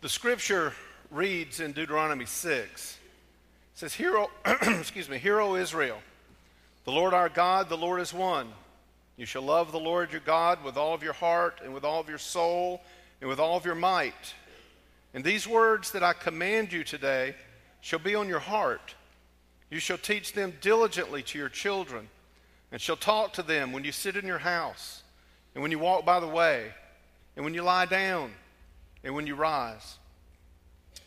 The scripture reads in Deuteronomy 6. It says, Hear, O Israel, the Lord our God, the Lord is one. You shall love the Lord your God with all of your heart and with all of your soul and with all of your might. And these words that I command you today shall be on your heart. You shall teach them diligently to your children, and shall talk to them when you sit in your house, and when you walk by the way, and when you lie down, and when you rise.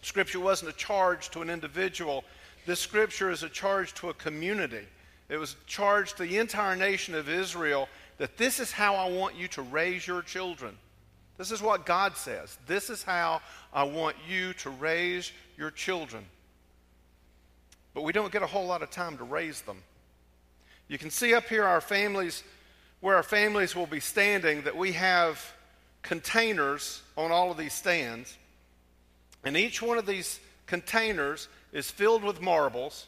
Scripture wasn't a charge to an individual. This scripture is a charge to a community. It was a charge to the entire nation of Israel that this is how I want you to raise your children. This is what God says. This is how I want you to raise your children. But we don't get a whole lot of time to raise them. You can see up here our families, where our families will be standing, that we have containers on all of these stands. And each one of these containers is filled with marbles.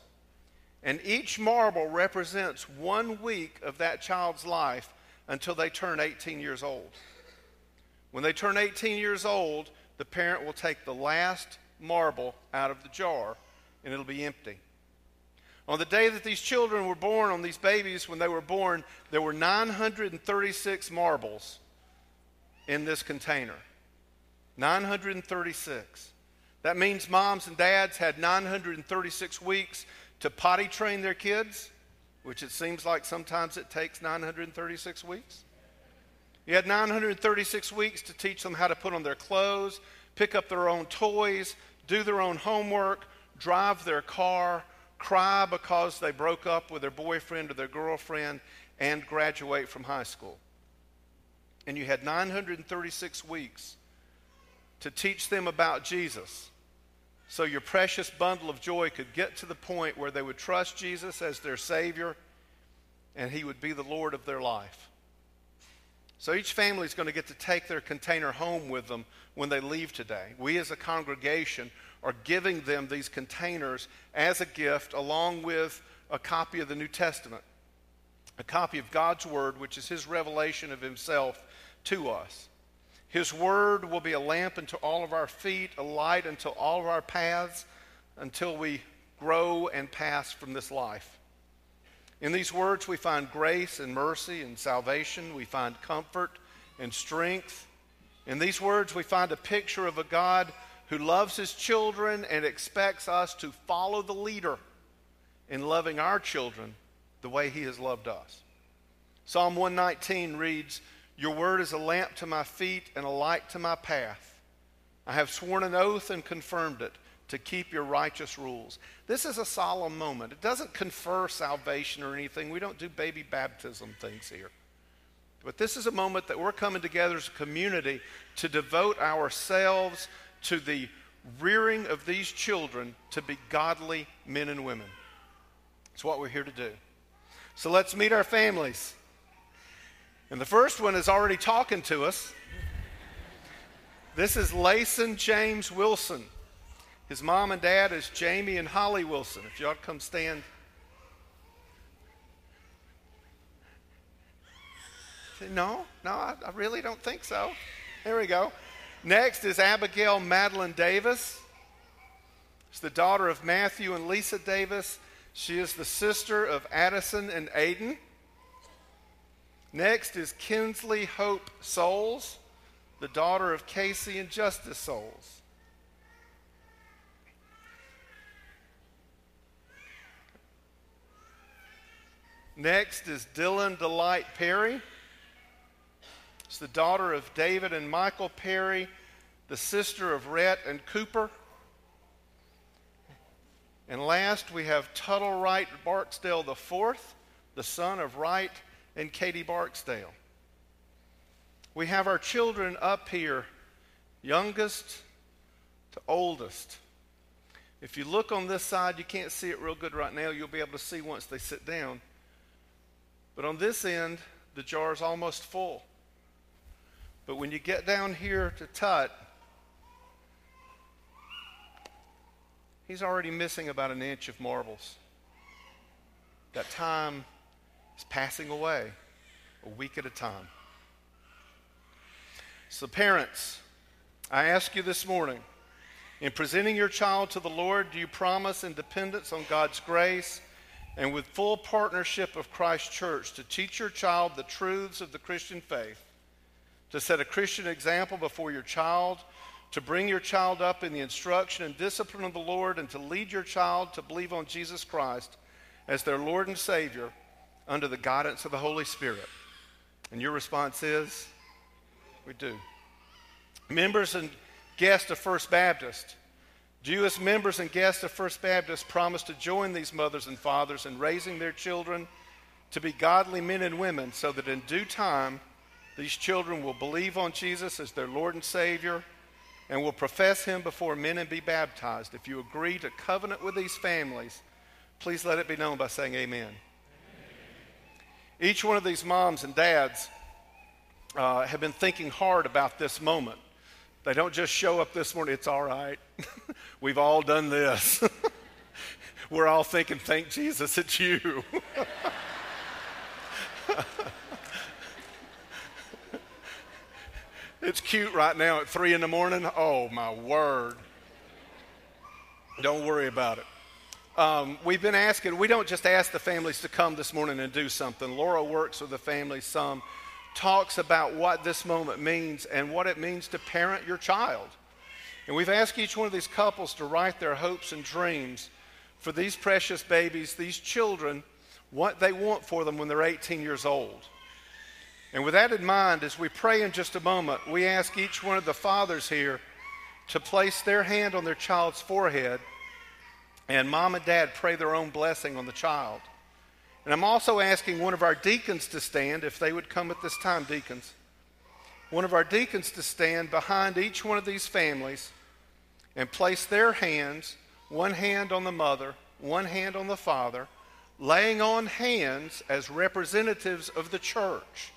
And each marble represents 1 week of that child's life until they turn 18 years old. When they turn 18 years old, the parent will take the last marble out of the jar, and it'll be empty. On the day that these children were born, on these babies, when they were born, there were 936 marbles in this container. 936. That means moms and dads had 936 weeks to potty train their kids, which it seems like sometimes it takes 936 weeks. You had 936 weeks to teach them how to put on their clothes, pick up their own toys, do their own homework, drive their car, cry because they broke up with their boyfriend or their girlfriend, and graduate from high school. And you had 936 weeks to teach them about Jesus, so your precious bundle of joy could get to the point where they would trust Jesus as their Savior, and He would be the Lord of their life. So each family is going to get to take their container home with them when they leave today. We as a congregation are giving them these containers as a gift, along with a copy of the New Testament, a copy of God's Word, which is His revelation of Himself to us. His Word will be a lamp unto all of our feet, a light unto all of our paths, until we grow and pass from this life. In these words, we find grace and mercy and salvation. We find comfort and strength. In these words, we find a picture of a God who loves His children and expects us to follow the leader in loving our children the way He has loved us. Psalm 119 reads, "Your word is a lamp to my feet and a light to my path. I have sworn an oath and confirmed it, to keep your righteous rules." This is a solemn moment. It doesn't confer salvation or anything. We don't do baby baptism things here. But this is a moment that we're coming together as a community to devote ourselves to the rearing of these children to be godly men and women. It's what we're here to do. So let's meet our families. And the first one is already talking to us. This is Layson James Wilson. His mom and dad is Jamie and Holly Wilson. If y'all come stand. No, I really don't think so. There we go. Next is Abigail Madeline Davis. She's the daughter of Matthew and Lisa Davis. She is the sister of Addison and Aiden. Next is Kinsley Hope Souls, the daughter of Casey and Justice Souls. Next is Dylan Delight Perry. She's the daughter of David and Michael Perry, the sister of Rhett and Cooper. And last, we have Tuttle Wright Barksdale IV, the son of Wright and Katie Barksdale. We have our children up here, youngest to oldest. If you look on this side, you can't see it real good right now. You'll be able to see once they sit down. But on this end, the jar is almost full. But when you get down here to Tut, he's already missing about an inch of marbles. That time is passing away, a week at a time. So parents, I ask you this morning, In presenting your child to the Lord, do you promise in dependence on God's grace and with full partnership of Christ's church to teach your child the truths of the Christian faith, to set a Christian example before your child, to bring your child up in the instruction and discipline of the Lord, and to lead your child to believe on Jesus Christ as their Lord and Savior under the guidance of the Holy Spirit? And your response is, we do. Members and guests of First Baptist, do you as members and guests of First Baptist promise to join these mothers and fathers in raising their children to be godly men and women so that in due time these children will believe on Jesus as their Lord and Savior and will profess him before men and be baptized? If you agree to covenant with these families, please let it be known by saying amen. Amen. Each one of these moms and dads have been thinking hard about this moment. They don't just show up this morning, it's all right. We've all done this. We're all thinking, thank Jesus, it's you. It's cute right now at 3 in the morning. Oh, my word. Don't worry about it. We've been asking, we don't just ask the families to come this morning and do something. Laura works with the families some, talks about what this moment means and what it means to parent your child. And we've asked each one of these couples to write their hopes and dreams for these precious babies, these children, what they want for them when they're 18 years old. And with that in mind, as we pray in just a moment, we ask each one of the fathers here to place their hand on their child's forehead, and mom and dad pray their own blessing on the child. And I'm also asking one of our deacons to stand, if they would come at this time, deacons. One of our deacons to stand behind each one of these families and place their hands, one hand on the mother, one hand on the father, laying on hands as representatives of the church.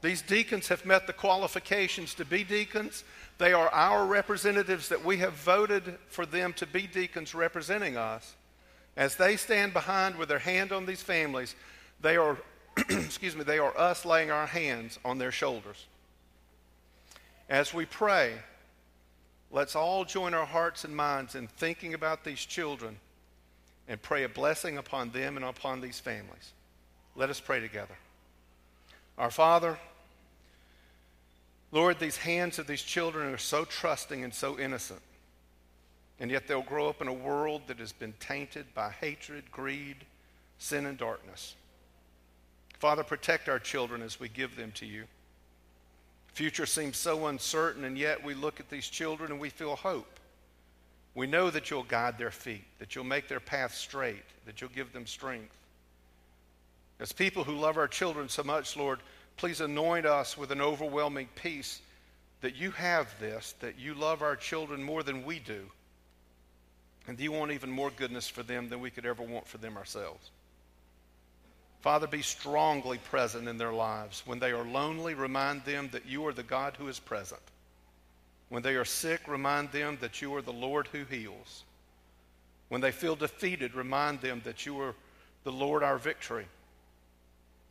These deacons have met the qualifications to be deacons. They are our representatives that we have voted for them to be deacons representing us. As they stand behind with their hand on these families, they are, they are us laying our hands on their shoulders. As we pray, let's all join our hearts and minds in thinking about these children and pray a blessing upon them and upon these families. Let us pray together. Our Father, Lord, these hands of these children are so trusting and so innocent. And yet they'll grow up in a world that has been tainted by hatred, greed, sin, and darkness. Father, protect our children as we give them to you. Future seems so uncertain, and yet we look at these children and we feel hope. We know that you'll guide their feet, that you'll make their path straight, that you'll give them strength. As people who love our children so much, Lord, please anoint us with an overwhelming peace that you have this, that you love our children more than we do. And you want even more goodness for them than we could ever want for them ourselves. Father, be strongly present in their lives. When they are lonely, remind them that you are the God who is present. When they are sick, remind them that you are the Lord who heals. When they feel defeated, remind them that you are the Lord, our victory.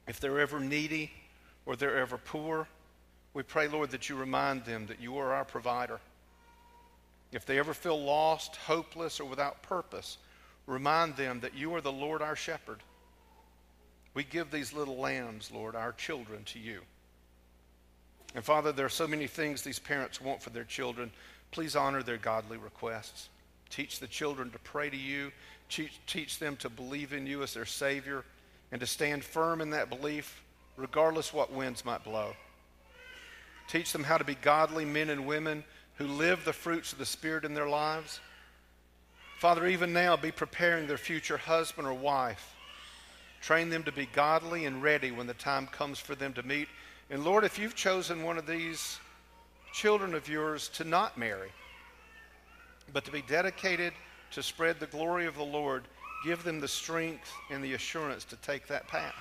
If they're ever needy or they're ever poor, we pray, Lord, that you remind them that you are our provider. If they ever feel lost, hopeless, or without purpose, remind them that you are the Lord, our shepherd. We give these little lambs, Lord, our children, to you. And Father, there are so many things these parents want for their children. Please honor their godly requests. Teach the children to pray to you. Teach them to believe in you as their Savior and to stand firm in that belief regardless what winds might blow. Teach them how to be godly men and women who live the fruits of the Spirit in their lives. Father, even now, be preparing their future husband or wife. Train them to be godly and ready when the time comes for them to meet. And Lord, if you've chosen one of these children of yours to not marry, but to be dedicated to spread the glory of the Lord, give them the strength and the assurance to take that path.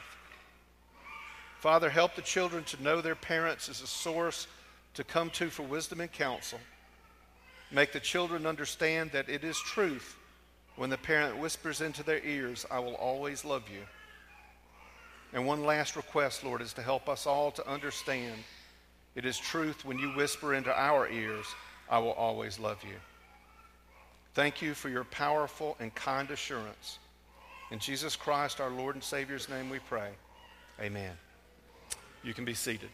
Father, help the children to know their parents as a source to come to for wisdom and counsel. Make the children understand that it is truth when the parent whispers into their ears, I will always love you. And one last request, Lord, is to help us all to understand it is truth when you whisper into our ears, I will always love you. Thank you for your powerful and kind assurance. In Jesus Christ, our Lord and Savior's name we pray. Amen. You can be seated.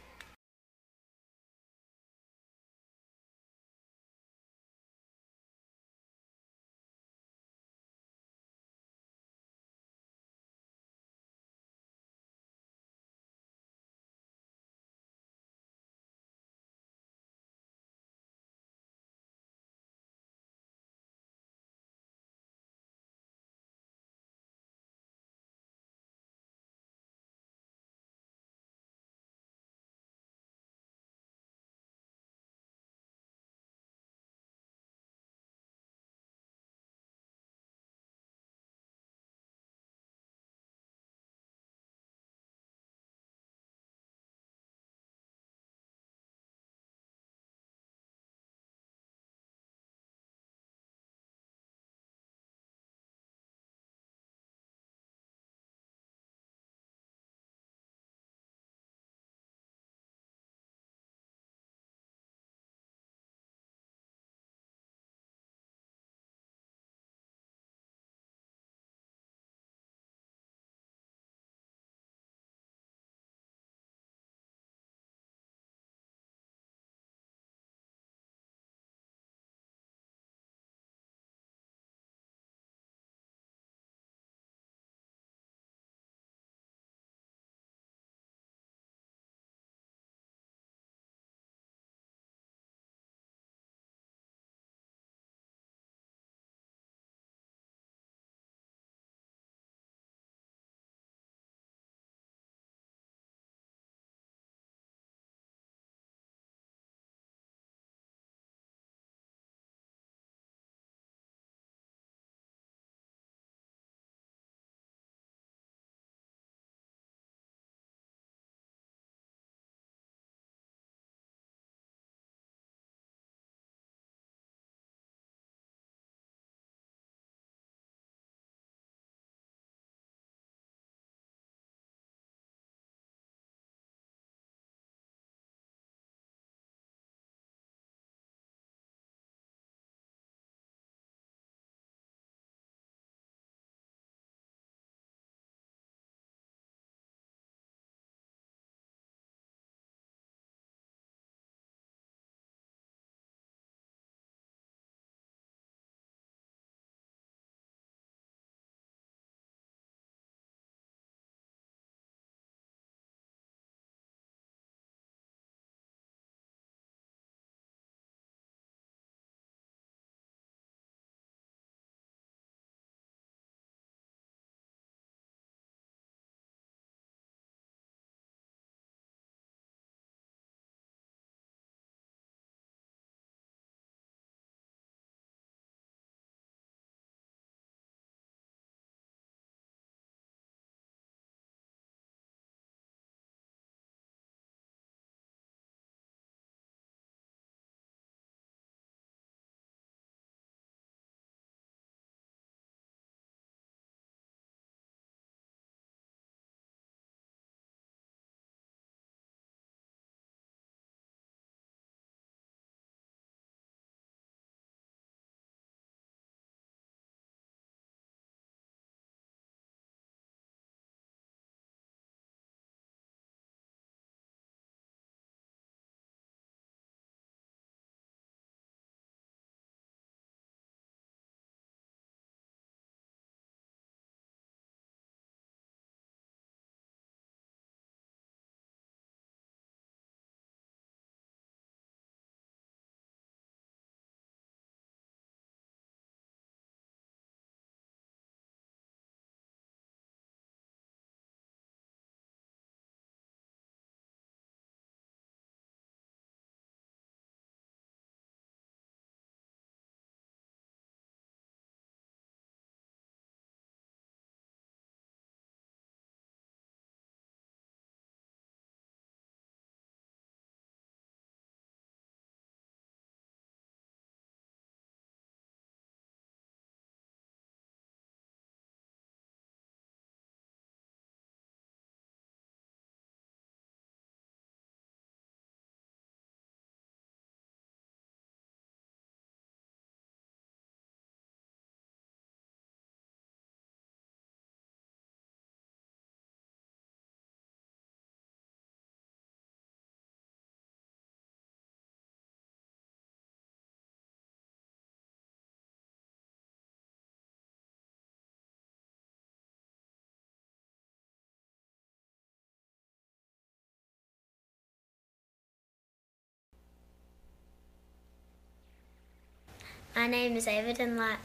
My name is Ava Dunlap,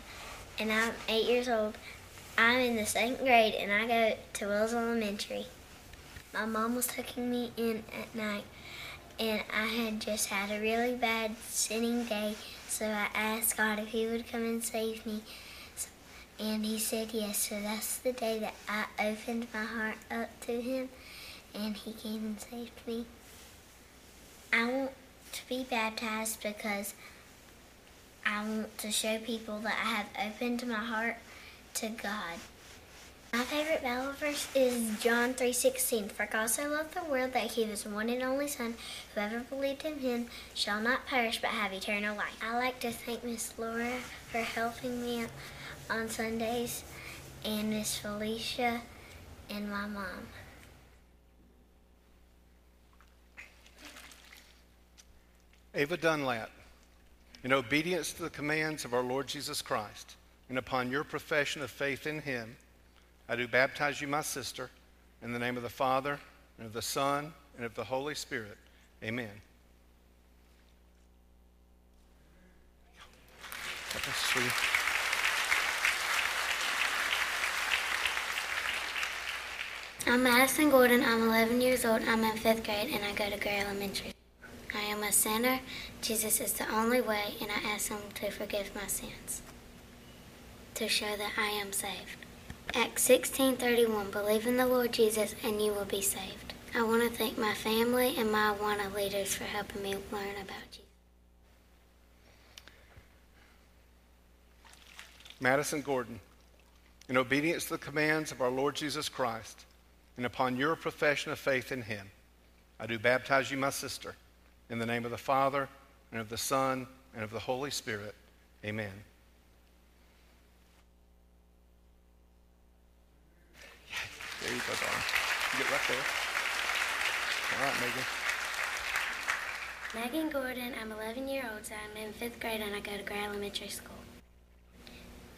and I'm 8 years old. I'm in the second grade, and I go to Will's Elementary. My mom was tucking me in at night, and I had just had a really bad sinning day, so I asked God if he would come and save me, and he said yes. So that's the day that I opened my heart up to him, and he came and saved me. I want to be baptized because I want to show people that I have opened my heart to God. My favorite Bible verse is John 3:16. For God so loved the world that he gave his one and only Son. Whoever believed in him shall not perish but have eternal life. I like to thank Miss Laura for helping me on Sundays, and Miss Felicia and my mom. Ava Dunlap. In obedience to the commands of our Lord Jesus Christ, and upon your profession of faith in him, I do baptize you, my sister, in the name of the Father, and of the Son, and of the Holy Spirit. Amen. I'm Madison Gordon. I'm 11 years old. I'm in fifth grade, and I go to Gray Elementary. I am a sinner. Jesus is the only way, and I ask him to forgive my sins, to show that I am saved. Acts 16:31, believe in the Lord Jesus and you will be saved. I want to thank my family and my Awana leaders for helping me learn about Jesus. Madison Gordon, in obedience to the commands of our Lord Jesus Christ, and upon your profession of faith in him, I do baptize you, my sister, in the name of the Father, and of the Son, and of the Holy Spirit. Amen. Yes, there you go, Donna. You get right there. All right, Megan. Megan Gordon. I'm 11 years old, so I'm in fifth grade, and I go to Gray Elementary School.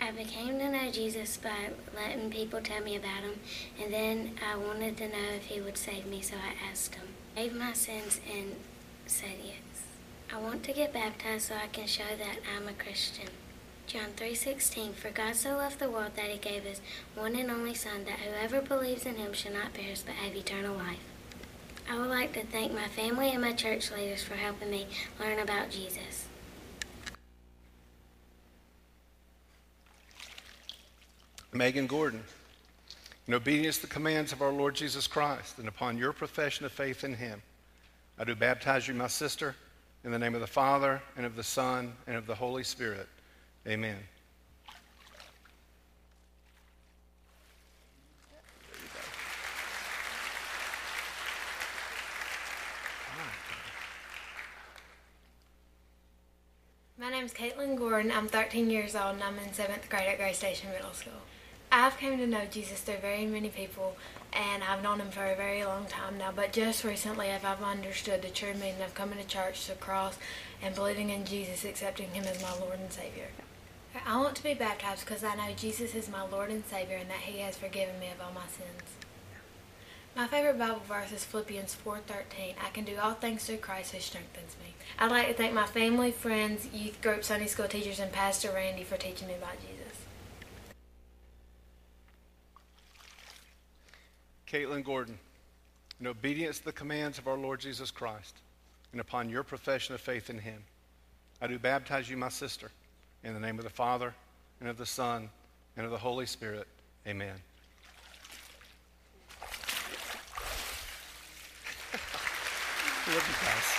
I became to know Jesus by letting people tell me about him, and then I wanted to know if he would save me, so I asked him. Save my sins and said yes. I want to get baptized so I can show that I'm a Christian. John 3:16, for God so loved the world that he gave his one and only Son, that whoever believes in him shall not perish but have eternal life. I would like to thank my family and my church leaders for helping me learn about Jesus. Megan Gordon, in obedience to the commands of our Lord Jesus Christ, and upon your profession of faith in him, I do baptize you, my sister, in the name of the Father, and of the Son, and of the Holy Spirit. Amen. There you go. My name is Caitlin Gordon. I'm 13 years old, and I'm in 7th grade at Gray Station Middle School. I've come to know Jesus through very many people, and I've known him for a very long time now, but just recently I've understood the true meaning of coming to church, to cross, and believing in Jesus, accepting him as my Lord and Savior. I want to be baptized because I know Jesus is my Lord and Savior and that he has forgiven me of all my sins. My favorite Bible verse is Philippians 4:13. I can do all things through Christ who strengthens me. I'd like to thank my family, friends, youth group, Sunday school teachers, and Pastor Randy for teaching me about Jesus. Caitlin Gordon, in obedience to the commands of our Lord Jesus Christ, and upon your profession of faith in him, I do baptize you, my sister, in the name of the Father, and of the Son, and of the Holy Spirit. Amen. Love you guys.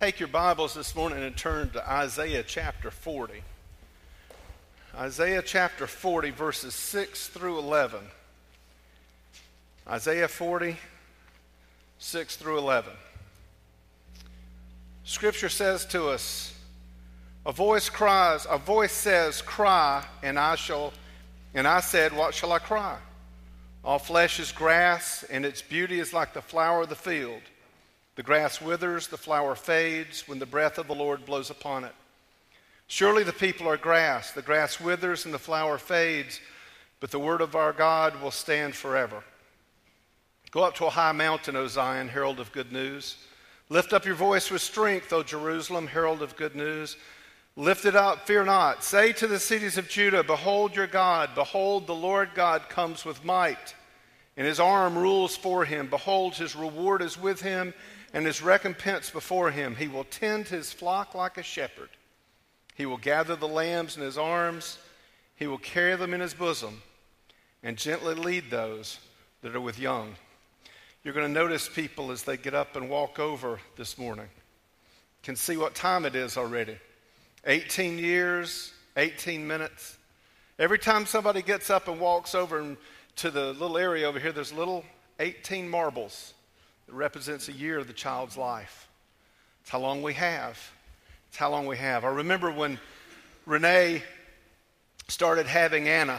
Take your Bibles this morning and turn to Isaiah chapter 40. Isaiah chapter 40, verses 6 through 11. Isaiah 40, 6 through 11. Scripture says to us, a voice says, cry, and I said, what shall I cry? All flesh is grass, and its beauty is like the flower of the field. The grass withers, the flower fades, when the breath of the Lord blows upon it. Surely the people are grass. The grass withers and the flower fades, but the word of our God will stand forever. Go up to a high mountain, O Zion, herald of good news. Lift up your voice with strength, O Jerusalem, herald of good news. Lift it up, fear not. Say to the cities of Judah, behold your God. Behold, the Lord God comes with might, and his arm rules for him. Behold, his reward is with him, and his recompense before him. He will tend his flock like a shepherd. He will gather the lambs in his arms. He will carry them in his bosom and gently lead those that are with young. You're going to notice people as they get up and walk over this morning. Can see what time it is already. 18 years, 18 minutes. Every time somebody gets up and walks over to the little area over here, there's little 18 marbles. It represents a year of the child's life. It's how long we have. It's how long we have. I remember when Renee started having Anna.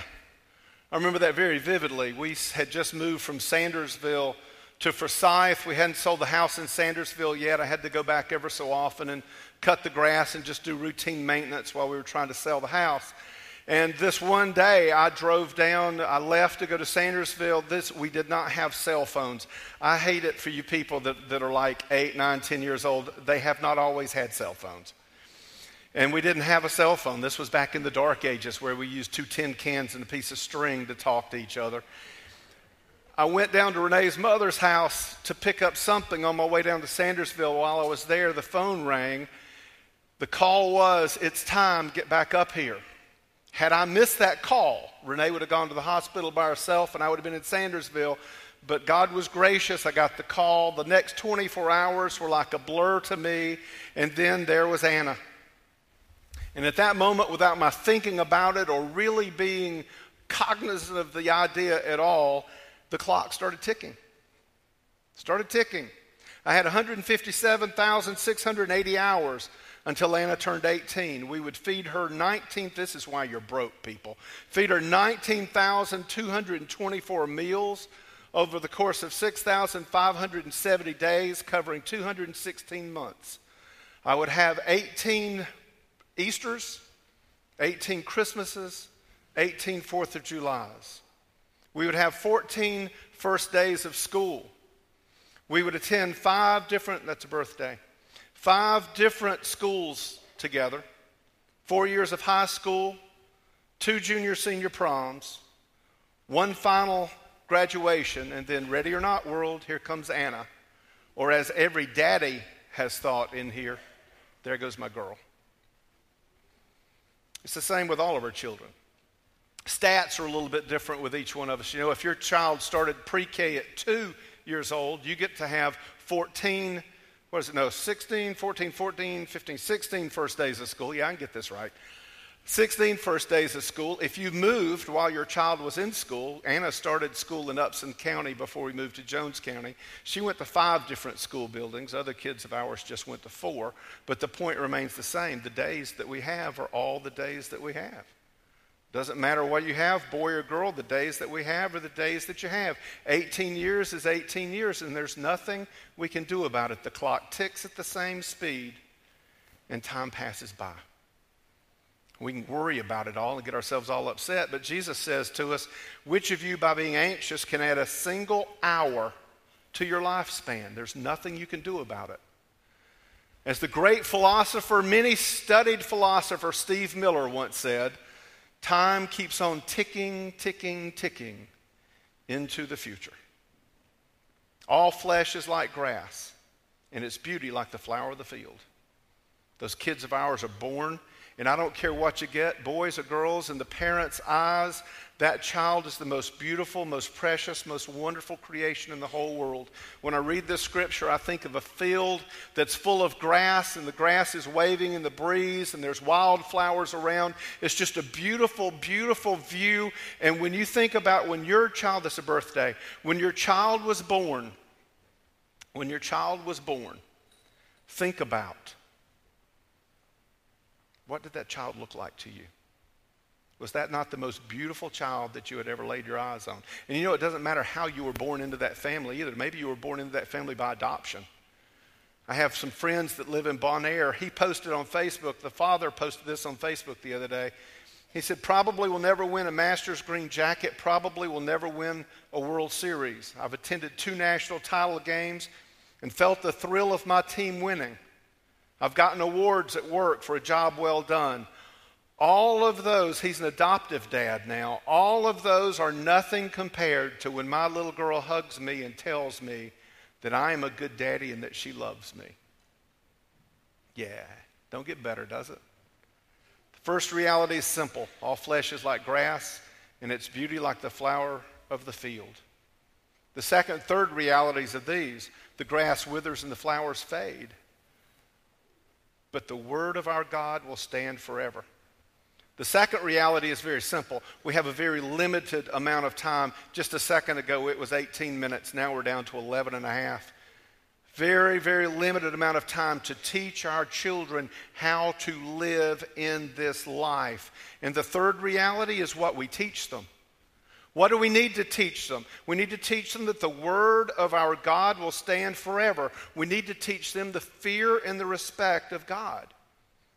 I remember that very vividly. We had just moved from Sandersville to Forsyth. We hadn't sold the house in Sandersville yet. I had to go back ever so often and cut the grass and just do routine maintenance while we were trying to sell the house. And this one day, I drove down, I left to go to Sandersville. We did not have cell phones. I hate it for you people that are like 8, 9, 10 years old. They have not always had cell phones. And we didn't have a cell phone. This was back in the dark ages where we used two tin cans and a piece of string to talk to each other. I went down to Renee's mother's house to pick up something on my way down to Sandersville. While I was there, the phone rang. The call was, it's time, get back up here. Had I missed that call, Renee would have gone to the hospital by herself and I would have been in Sandersville. But God was gracious. I got the call. The next 24 hours were like a blur to me. And then there was Anna. And at that moment, without my thinking about it or really being cognizant of the idea at all, the clock started ticking. I had 157,680 hours until Anna turned 18. We would feed her 19, this is why you're broke, people. Feed her 19,224 meals over the course of 6,570 days, covering 216 months. I would have 18 Easters, 18 Christmases, 18 Fourth of Julys. We would have 14 first days of school. We would attend 5 different schools together, 4 years of high school, 2 junior senior proms, 1 final graduation, and then ready or not world, here comes Anna. Or as every daddy has thought in here, there goes my girl. It's the same with all of our children. Stats are a little bit different with each one of us. You know, if your child started pre-K at 2 years old, you get to have 16, 15, 16 first days of school. Yeah, I can get this right. 16 first days of school. If you moved while your child was in school, Anna started school in Upson County before we moved to Jones County. She went to 5 different school buildings. Other kids of ours just went to 4. But the point remains the same. The days that we have are all the days that we have. Doesn't matter what you have, boy or girl, the days that we have are the days that you have. 18 years is 18 years, and there's nothing we can do about it. The clock ticks at the same speed, and time passes by. We can worry about it all and get ourselves all upset, but Jesus says to us, which of you, by being anxious, can add a single hour to your lifespan? There's nothing you can do about it. As the great philosopher, many studied philosopher Steve Miller once said, time keeps on ticking, ticking, ticking into the future. All flesh is like grass, and its beauty like the flower of the field. Those kids of ours are born, and I don't care what you get, boys or girls, in the parents' eyes, that child is the most beautiful, most precious, most wonderful creation in the whole world. When I read this scripture, I think of a field that's full of grass, and the grass is waving in the breeze, and there's wildflowers around. It's just a beautiful, beautiful view. And when you think about when your child, that's a birthday, when your child was born, think about, what did that child look like to you? Was that not the most beautiful child that you had ever laid your eyes on? And you know, it doesn't matter how you were born into that family either. Maybe you were born into that family by adoption. I have some friends that live in Bonaire. He posted on Facebook, the father posted this on Facebook the other day. He said, probably will never win a Masters green jacket, probably will never win a World Series. I've attended 2 national title games and felt the thrill of my team winning. I've gotten awards at work for a job well done. All of those, he's an adoptive dad now, all of those are nothing compared to when my little girl hugs me and tells me that I am a good daddy and that she loves me. Yeah, don't get better, does it? The first reality is simple. All flesh is like grass, and its beauty like the flower of the field. The second, third realities of these, the grass withers and the flowers fade. But the word of our God will stand forever. The second reality is very simple. We have a very limited amount of time. Just a second ago, it was 18 minutes. Now we're down to 11 and a half. Very, very limited amount of time to teach our children how to live in this life. And the third reality is what we teach them. What do we need to teach them? We need to teach them that the word of our God will stand forever. We need to teach them the fear and the respect of God.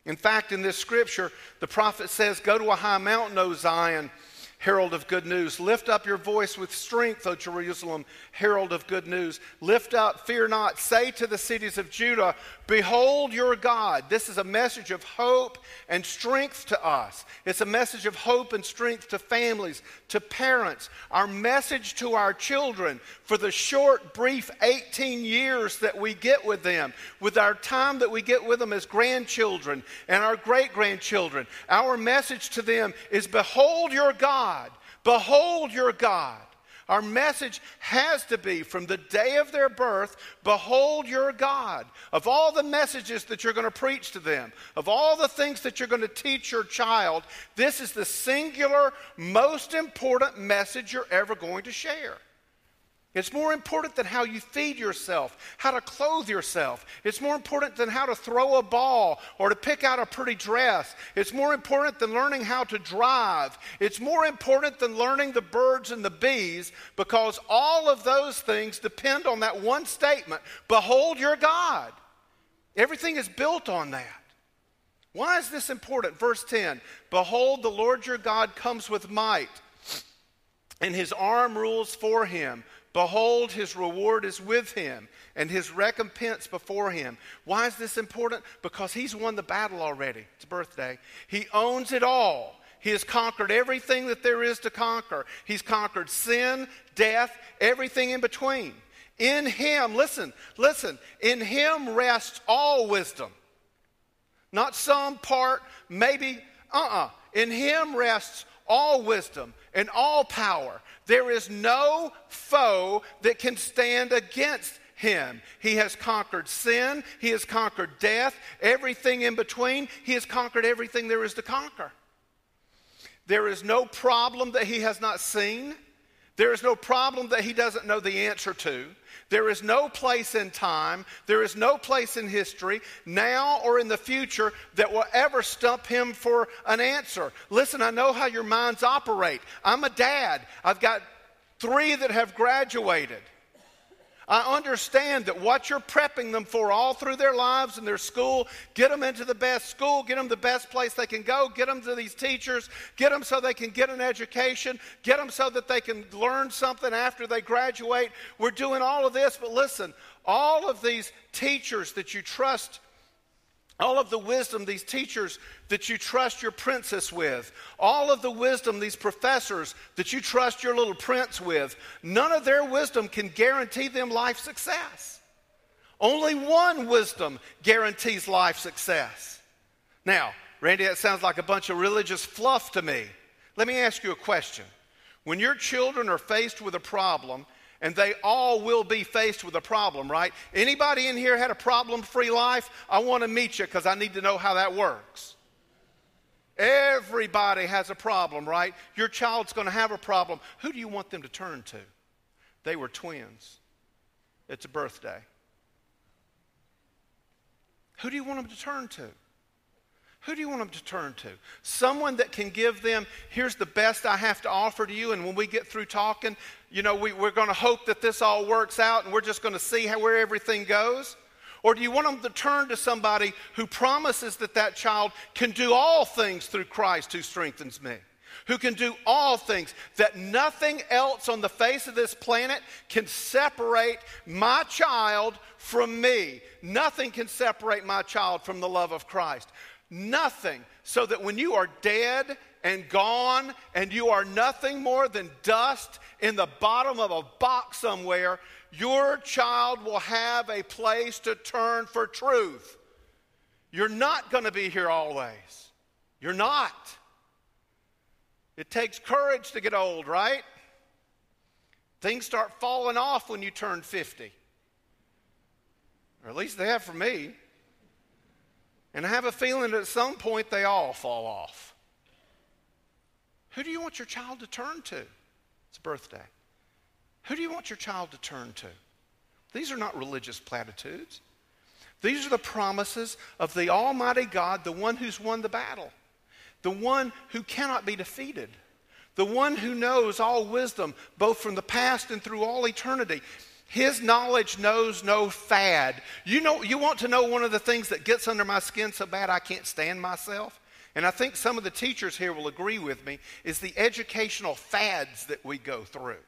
In fact, in this scripture, the prophet says, go to a high mountain, O Zion, herald of good news. Lift up your voice with strength, O Jerusalem, herald of good news. Lift up, fear not. Say to the cities of Judah, behold your God. This is a message of hope and strength to us. It's a message of hope and strength to families, to parents. Our message to our children for the short, brief 18 years that we get with them, with our time that we get with them as grandchildren and our great-grandchildren, our message to them is behold your God. Behold your God. Our message has to be from the day of their birth, behold your God. Of all the messages that you're going to preach to them, of all the things that you're going to teach your child, this is the singular, most important message you're ever going to share. It's more important than how you feed yourself, how to clothe yourself. It's more important than how to throw a ball or to pick out a pretty dress. It's more important than learning how to drive. It's more important than learning the birds and the bees, because all of those things depend on that one statement, behold your God. Everything is built on that. Why is this important? Verse 10, behold, the Lord your God comes with might, and his arm rules for him. Behold, his reward is with him, and his recompense before him. Why is this important? Because he's won the battle already. It's a birthday. He owns it all. He has conquered everything that there is to conquer. He's conquered sin, death, everything in between. In him, listen, in him rests all wisdom. Not some part, maybe, in him rests all wisdom and all power. There is no foe that can stand against him. He has conquered sin. He has conquered death. Everything in between. He has conquered everything there is to conquer. There is no problem that he has not seen. There is no problem that he doesn't know the answer to. There is no place in time. There is no place in history, now or in the future, that will ever stump him for an answer. Listen, I know how your minds operate. I'm a dad. I've got 3 that have graduated. I understand that what you're prepping them for all through their lives and their school, get them into the best school, get them the best place they can go, get them to these teachers, get them so they can get an education, get them so that they can learn something after they graduate. We're doing all of this, but listen, all of these teachers that you trust, all of the wisdom these teachers that you trust your princess with, all of the wisdom these professors that you trust your little prince with, none of their wisdom can guarantee them life success. Only one wisdom guarantees life success. Now, Randy, that sounds like a bunch of religious fluff to me. Let me ask you a question. When your children are faced with a problem, and they all will be faced with a problem, right? Anybody in here had a problem-free life? I want to meet you because I need to know how that works. Everybody has a problem, right? Your child's going to have a problem. Who do you want them to turn to? They were twins. It's a birthday. Who do you want them to turn to? Who do you want them to turn to? Someone that can give them, here's the best I have to offer to you, and when we get through talking, you know, we're going to hope that this all works out, and we're just going to see where everything goes. Or do you want them to turn to somebody who promises that that child can do all things through Christ who strengthens me, who can do all things, that nothing else on the face of this planet can separate my child from me. Nothing can separate my child from the love of Christ. Nothing, so that when you are dead and gone and you are nothing more than dust in the bottom of a box somewhere, your child will have a place to turn for truth. You're not going to be here always. You're not. It takes courage to get old, right? Things start falling off when you turn 50. Or at least they have for me. And I have a feeling that at some point they all fall off. Who do you want your child to turn to? It's a birthday. Who do you want your child to turn to? These are not religious platitudes. These are the promises of the Almighty God, the one who's won the battle, the one who cannot be defeated, the one who knows all wisdom, both from the past and through all eternity. His knowledge knows no fad. You want to know one of the things that gets under my skin so bad I can't stand myself? And I think some of the teachers here will agree with me, is the educational fads that we go through.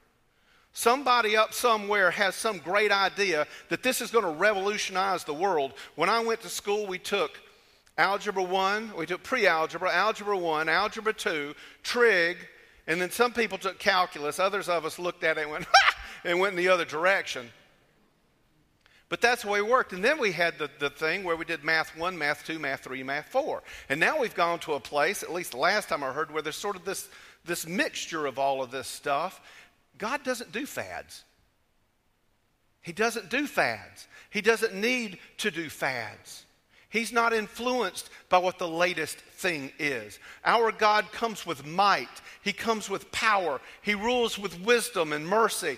Somebody up somewhere has some great idea that this is going to revolutionize the world. When I went to school, we took Algebra 1, we took pre-algebra, Algebra 1, Algebra 2, Trig, and then some people took calculus. Others of us looked at it and went, ha! And went in the other direction. But that's the way it worked. And then we had the thing where we did math 1, math 2, math 3, math 4. And now we've gone to a place, at least the last time I heard, where there's sort of this mixture of all of this stuff. God doesn't do fads. He doesn't do fads. He doesn't need to do fads. He's not influenced by what the latest thing is. Our God comes with might. He comes with power. He rules with wisdom and mercy.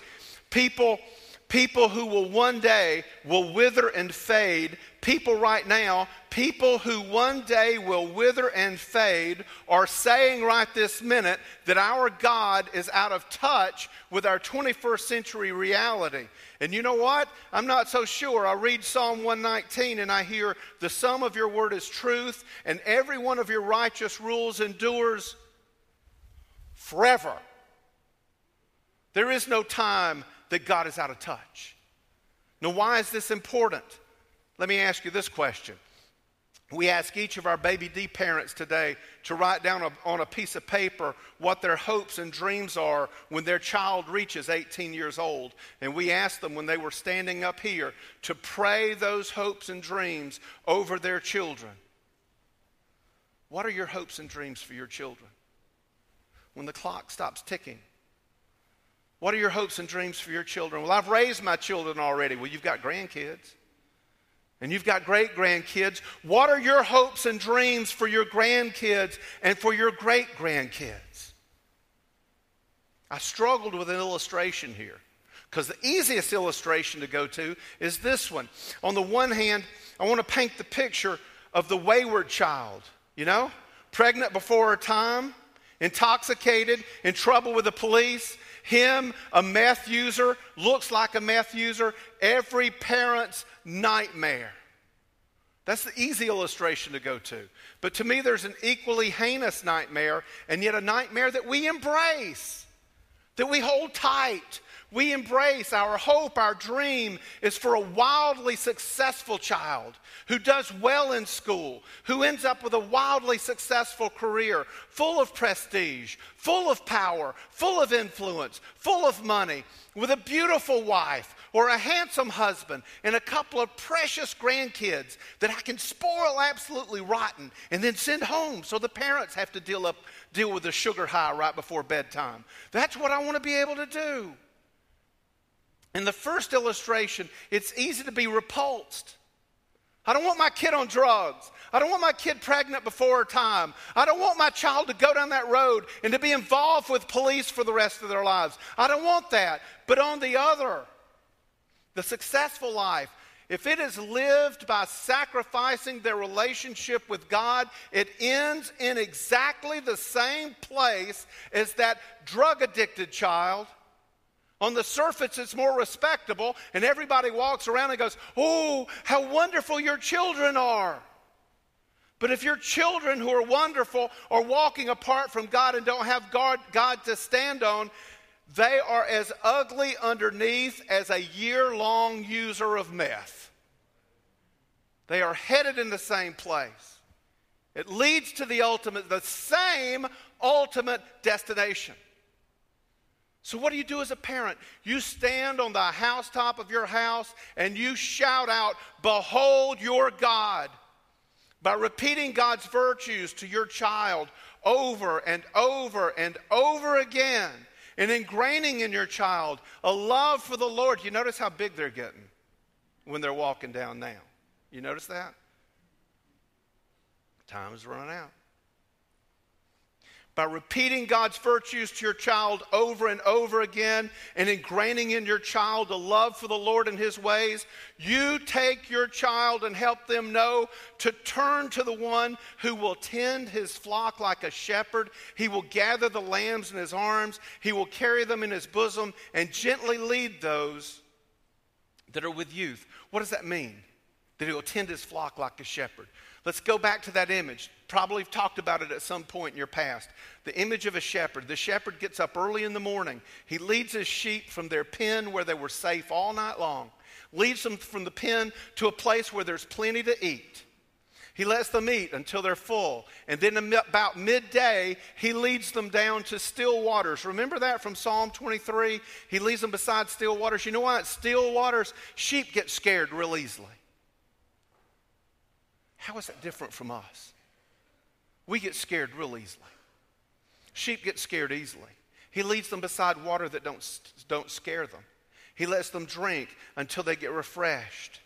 People who will one day will wither and fade, people who one day will wither and fade are saying right this minute that our God is out of touch with our 21st century reality. And you know what? I'm not so sure. I read Psalm 119 and I hear, the sum of your word is truth, and every one of your righteous rules endures forever. There is no time that God is out of touch. Now, why is this important? Let me ask you this question. We ask each of our Baby D parents today to write down on a piece of paper what their hopes and dreams are when their child reaches 18 years old. And we asked them when they were standing up here to pray those hopes and dreams over their children. What are your hopes and dreams for your children? When the clock stops ticking, what are your hopes and dreams for your children? Well, I've raised my children already. Well, you've got grandkids. And you've got great-grandkids. What are your hopes and dreams for your grandkids and for your great-grandkids? I struggled with an illustration here because the easiest illustration to go to is this one. On the one hand, I want to paint the picture of the wayward child, you know, pregnant before her time, intoxicated, in trouble with the police, him, a meth user, looks like a meth user, every parent's nightmare. That's the easy illustration to go to. But to me, there's an equally heinous nightmare, and yet a nightmare that we embrace, that we hold tight. we embrace, our hope, our dream is for a wildly successful child who does well in school, who ends up with a wildly successful career, full of prestige, full of power, full of influence, full of money, with a beautiful wife or a handsome husband and a couple of precious grandkids that I can spoil absolutely rotten and then send home so the parents have to deal with the sugar high right before bedtime. That's what I want to be able to do. In the first illustration, it's easy to be repulsed. I don't want my kid on drugs. I don't want my kid pregnant before her time. I don't want my child to go down that road and to be involved with police for the rest of their lives. I don't want that. But on the other, the successful life, if it is lived by sacrificing their relationship with God, it ends in exactly the same place as that drug-addicted child. On the surface, it's more respectable, and everybody walks around and goes, "Oh, how wonderful your children are." But if your children who are wonderful are walking apart from God and don't have God to stand on, they are as ugly underneath as a year-long user of meth. They are headed in the same place. It leads to the same ultimate destination. So what do you do as a parent? You stand on the housetop of your house and you shout out, "Behold your God," by repeating God's virtues to your child over and over and over again, and ingraining in your child a love for the Lord. You notice how big they're getting when they're walking down now. You notice that? Time is running out. By repeating God's virtues to your child over and over again and ingraining in your child a love for the Lord and his ways, you take your child and help them know to turn to the one who will tend his flock like a shepherd. He will gather the lambs in his arms. He will carry them in his bosom and gently lead those that are with youth. What does that mean? That he will tend his flock like a shepherd. Let's go back to that image. Probably talked about it at some point in your past. The image of a shepherd. The shepherd gets up early in the morning. He leads his sheep from their pen where they were safe all night long. Leads them from the pen to a place where there's plenty to eat. He lets them eat until they're full. And then about midday, he leads them down to still waters. Remember that from Psalm 23? He leads them beside still waters. You know why it's still waters? Sheep get scared real easily. How is that different from us? We get scared real easily. Sheep get scared easily. He leads them beside water that don't scare them. He lets them drink until they get refreshed.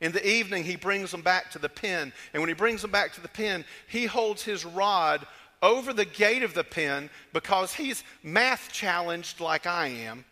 In the evening, he brings them back to the pen. And when he brings them back to the pen, he holds his rod over the gate of the pen because he's math challenged like I am.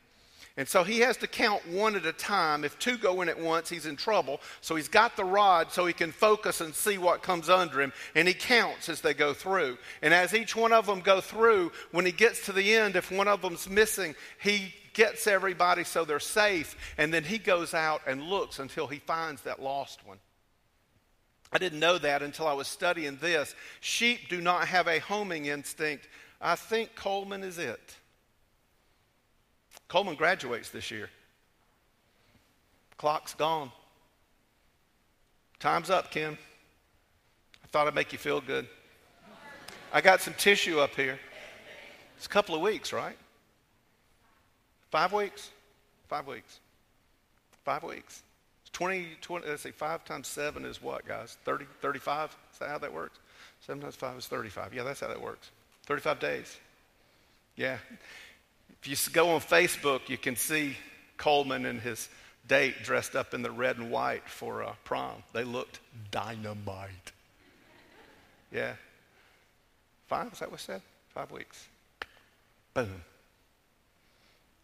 And so he has to count one at a time. If two go in at once, he's in trouble. So he's got the rod so he can focus and see what comes under him. And he counts as they go through. And as each one of them go through, when he gets to the end, if one of them's missing, he gets everybody so they're safe. And then he goes out and looks until he finds that lost one. I didn't know that until I was studying this. Sheep do not have a homing instinct. I think Coleman is it. Coleman graduates this year. Clock's gone. Time's up, Kim. I thought I'd make you feel good. I got some tissue up here. It's a couple of weeks, right? 5 weeks? 5 weeks. 5 weeks. 20, let's see, 5 times 7 is what, guys? 30, 35? Is that how that works? 7 times 5 is 35. Yeah, that's how that works. 35 days. Yeah. If you go on Facebook, you can see Coleman and his date dressed up in the red and white for prom. They looked dynamite. Yeah. 5, is that what it said? 5 weeks. Boom.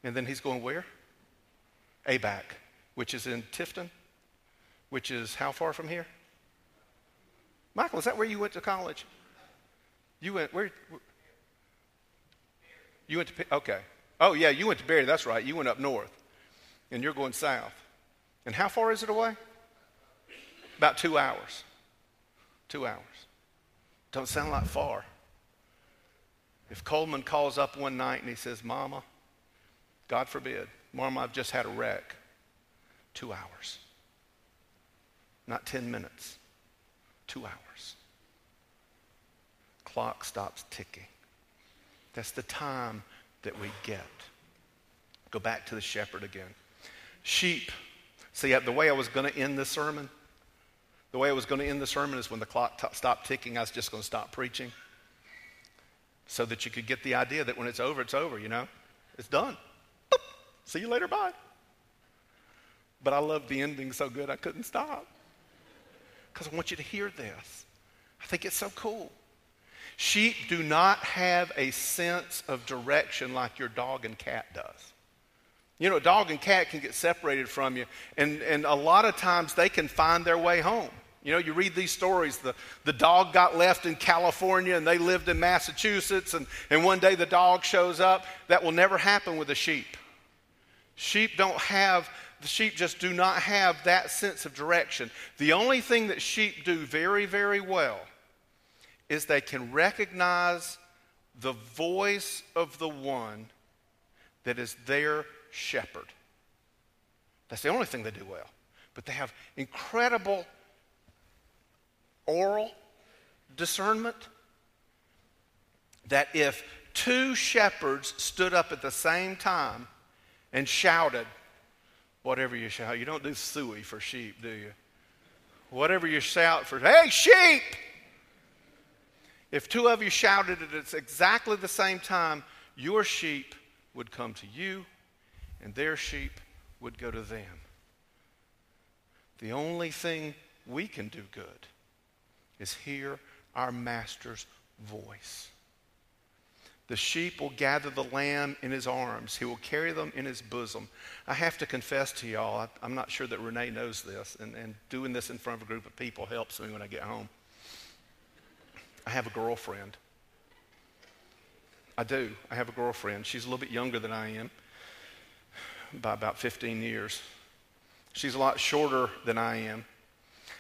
And then he's going where? ABAC, which is in Tifton, which is how far from here? Michael, is that where you went to college? You went, where? You went to, okay. Oh, yeah, you went to Berry. That's right. You went up north, and you're going south. And how far is it away? About 2 hours. 2 hours. Don't sound like far. If Coleman calls up one night and he says, "Mama, God forbid, Mom, I've just had a wreck. 2 hours. Not 10 minutes. 2 hours. Clock stops ticking. That's the time that we get. Go back to the shepherd again. Sheep. See, the way I was going to end this sermon, is when the clock stopped ticking, I was just going to stop preaching so that you could get the idea that when it's over, you know. It's done. Boop. See you later, bye. But I loved the ending so good I couldn't stop because I want you to hear this. I think it's so cool. Sheep do not have a sense of direction like your dog and cat does. You know, a dog and cat can get separated from you, and a lot of times they can find their way home. You know, you read these stories, the dog got left in California and they lived in Massachusetts, and one day the dog shows up. That will never happen with a sheep. The sheep just do not have that sense of direction. The only thing that sheep do very, very well is they can recognize the voice of the one that is their shepherd. That's the only thing they do well. But they have incredible oral discernment that if two shepherds stood up at the same time and shouted, whatever you shout, you don't do suey for sheep, do you? Whatever you shout for, hey, sheep! If two of you shouted it at exactly the same time, your sheep would come to you and their sheep would go to them. The only thing we can do good is hear our master's voice. The sheep will gather the lamb in his arms. He will carry them in his bosom. I have to confess to y'all, I'm not sure that Renee knows this, and doing this in front of a group of people helps me when I get home. I have a girlfriend. I do. I have a girlfriend. She's a little bit younger than I am by about 15 years. She's a lot shorter than I am.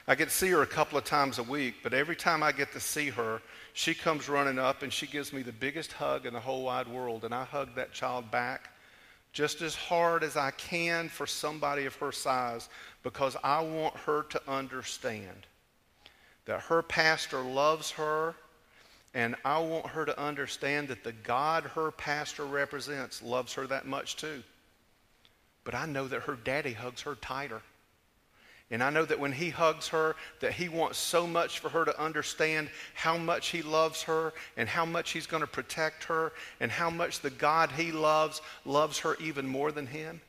I get to see her a couple of times a week, but every time I get to see her, she comes running up and she gives me the biggest hug in the whole wide world, and I hug that child back just as hard as I can for somebody of her size because I want her to understand that her pastor loves her, and I want her to understand that the God her pastor represents loves her that much too. But I know that her daddy hugs her tighter. And I know that when he hugs her, that he wants so much for her to understand how much he loves her and how much he's going to protect her and how much the God he loves loves her even more than him.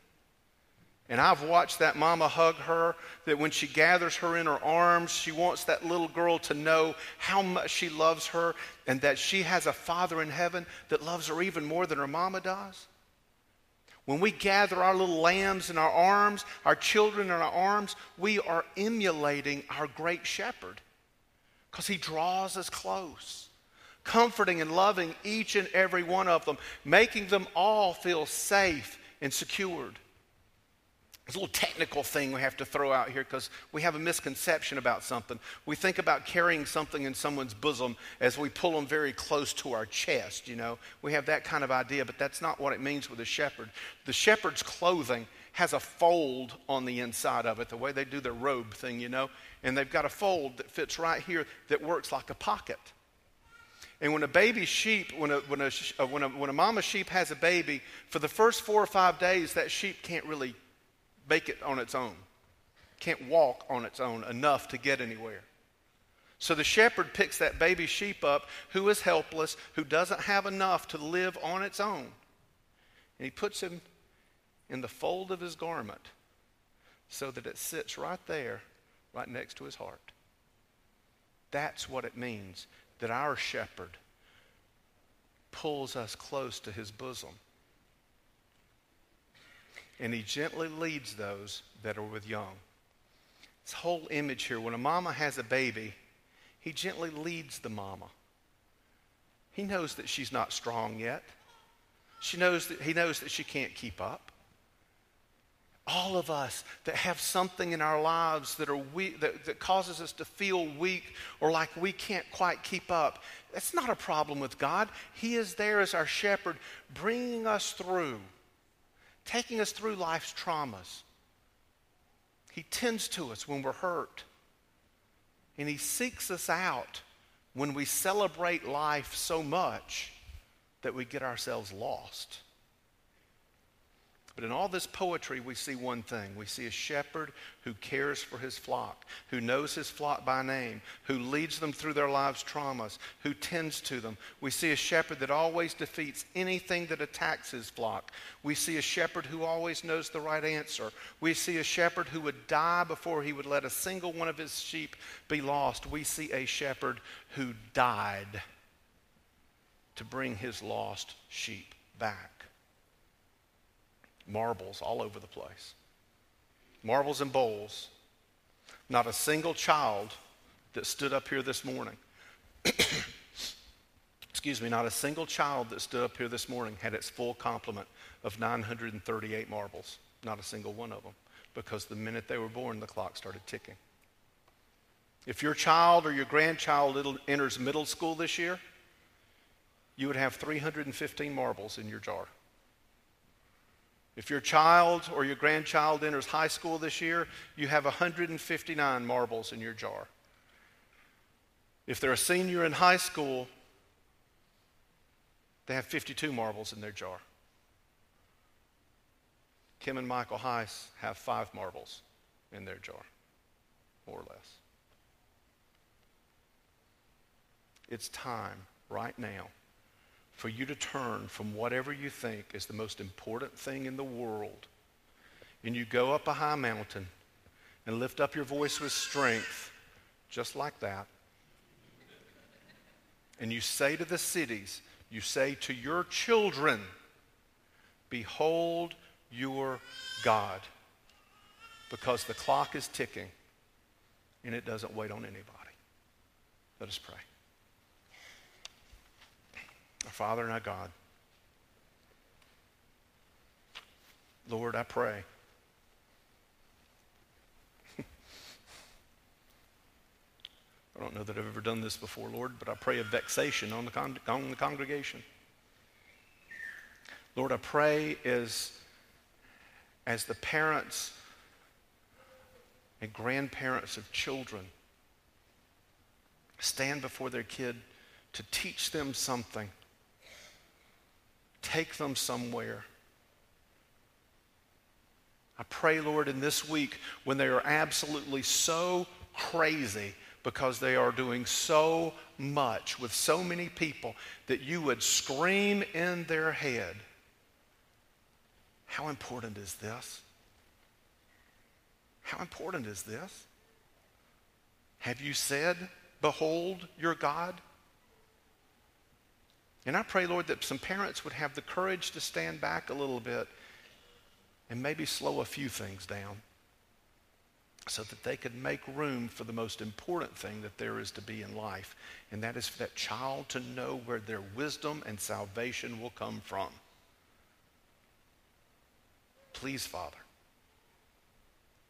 And I've watched that mama hug her, that when she gathers her in her arms, she wants that little girl to know how much she loves her and that she has a father in heaven that loves her even more than her mama does. When we gather our little lambs in our arms, our children in our arms, we are emulating our great shepherd because he draws us close, comforting and loving each and every one of them, making them all feel safe and secured. There's a little technical thing we have to throw out here because we have a misconception about something. We think about carrying something in someone's bosom as we pull them very close to our chest, you know. We have that kind of idea, but that's not what it means with a shepherd. The shepherd's clothing has a fold on the inside of it, the way they do their robe thing, you know. And they've got a fold that fits right here that works like a pocket. And when a baby sheep, when a mama sheep has a baby, for the first 4 or 5 days, that sheep can't really make it on its own, can't walk on its own enough to get anywhere. So the shepherd picks that baby sheep up who is helpless, who doesn't have enough to live on its own, and he puts him in the fold of his garment so that it sits right there, right next to his heart. That's what it means that our shepherd pulls us close to his bosom. And he gently leads those that are with young. This whole image here, when a mama has a baby, he gently leads the mama. He knows that she's not strong yet. He knows that she can't keep up. All of us that have something in our lives that are weak, that causes us to feel weak or like we can't quite keep up, that's not a problem with God. He is there as our shepherd, bringing us through taking us through life's traumas. He tends to us when we're hurt. And he seeks us out when we celebrate life so much that we get ourselves lost. But in all this poetry, we see one thing. We see a shepherd who cares for his flock, who knows his flock by name, who leads them through their lives' traumas, who tends to them. We see a shepherd that always defeats anything that attacks his flock. We see a shepherd who always knows the right answer. We see a shepherd who would die before he would let a single one of his sheep be lost. We see a shepherd who died to bring his lost sheep back. Marbles all over the place. Marbles and bowls. Not a single child that stood up here this morning. Excuse me, not a single child that stood up here this morning had its full complement of 938 marbles. Not a single one of them. Because the minute they were born, the clock started ticking. If your child or your grandchild enters middle school this year, you would have 315 marbles in your jar. If your child or your grandchild enters high school this year, you have 159 marbles in your jar. If they're a senior in high school, they have 52 marbles in their jar. Kim and Michael Heiss have 5 marbles in their jar, more or less. It's time right now for you to turn from whatever you think is the most important thing in the world, and you go up a high mountain and lift up your voice with strength, just like that, and you say to the cities, you say to your children, behold your God, because the clock is ticking and it doesn't wait on anybody. Let us pray. Our Father and our God, Lord, I pray I don't know that I've ever done this before, Lord, but I pray a vexation on the congregation. Lord, I pray as the parents and grandparents of children stand before their kid to teach them something, take them somewhere. I pray, Lord, in this week when they are absolutely so crazy because they are doing so much with so many people, that you would scream in their head, how important is this? How important is this? Have you said, behold your God? And I pray, Lord, that some parents would have the courage to stand back a little bit and maybe slow a few things down so that they could make room for the most important thing that there is to be in life, and that is for that child to know where their wisdom and salvation will come from. Please, Father,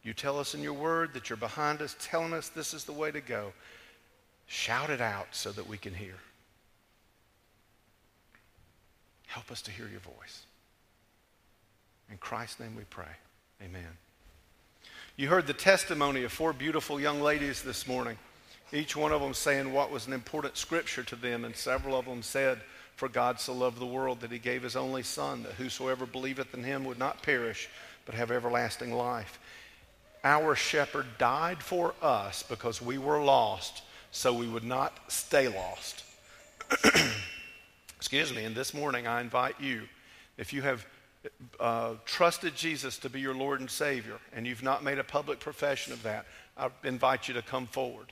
you tell us in your word that you're behind us, telling us this is the way to go. Shout it out so that we can hear. Help us to hear your voice. In Christ's name we pray. Amen. You heard the testimony of 4 beautiful young ladies this morning, each one of them saying what was an important scripture to them, and several of them said, for God so loved the world that he gave his only son, that whosoever believeth in him would not perish, but have everlasting life. Our shepherd died for us because we were lost, so we would not stay lost. Excuse me, and this morning I invite you, if you have trusted Jesus to be your Lord and Savior, and you've not made a public profession of that, I invite you to come forward,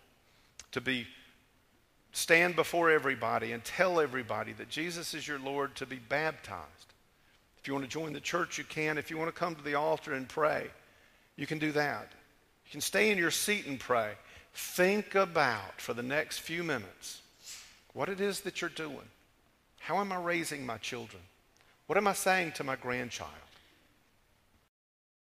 stand before everybody and tell everybody that Jesus is your Lord, to be baptized. If you want to join the church, you can. If you want to come to the altar and pray, you can do that. You can stay in your seat and pray. Think about, for the next few minutes, what it is that you're doing. How am I raising my children? What am I saying to my grandchild?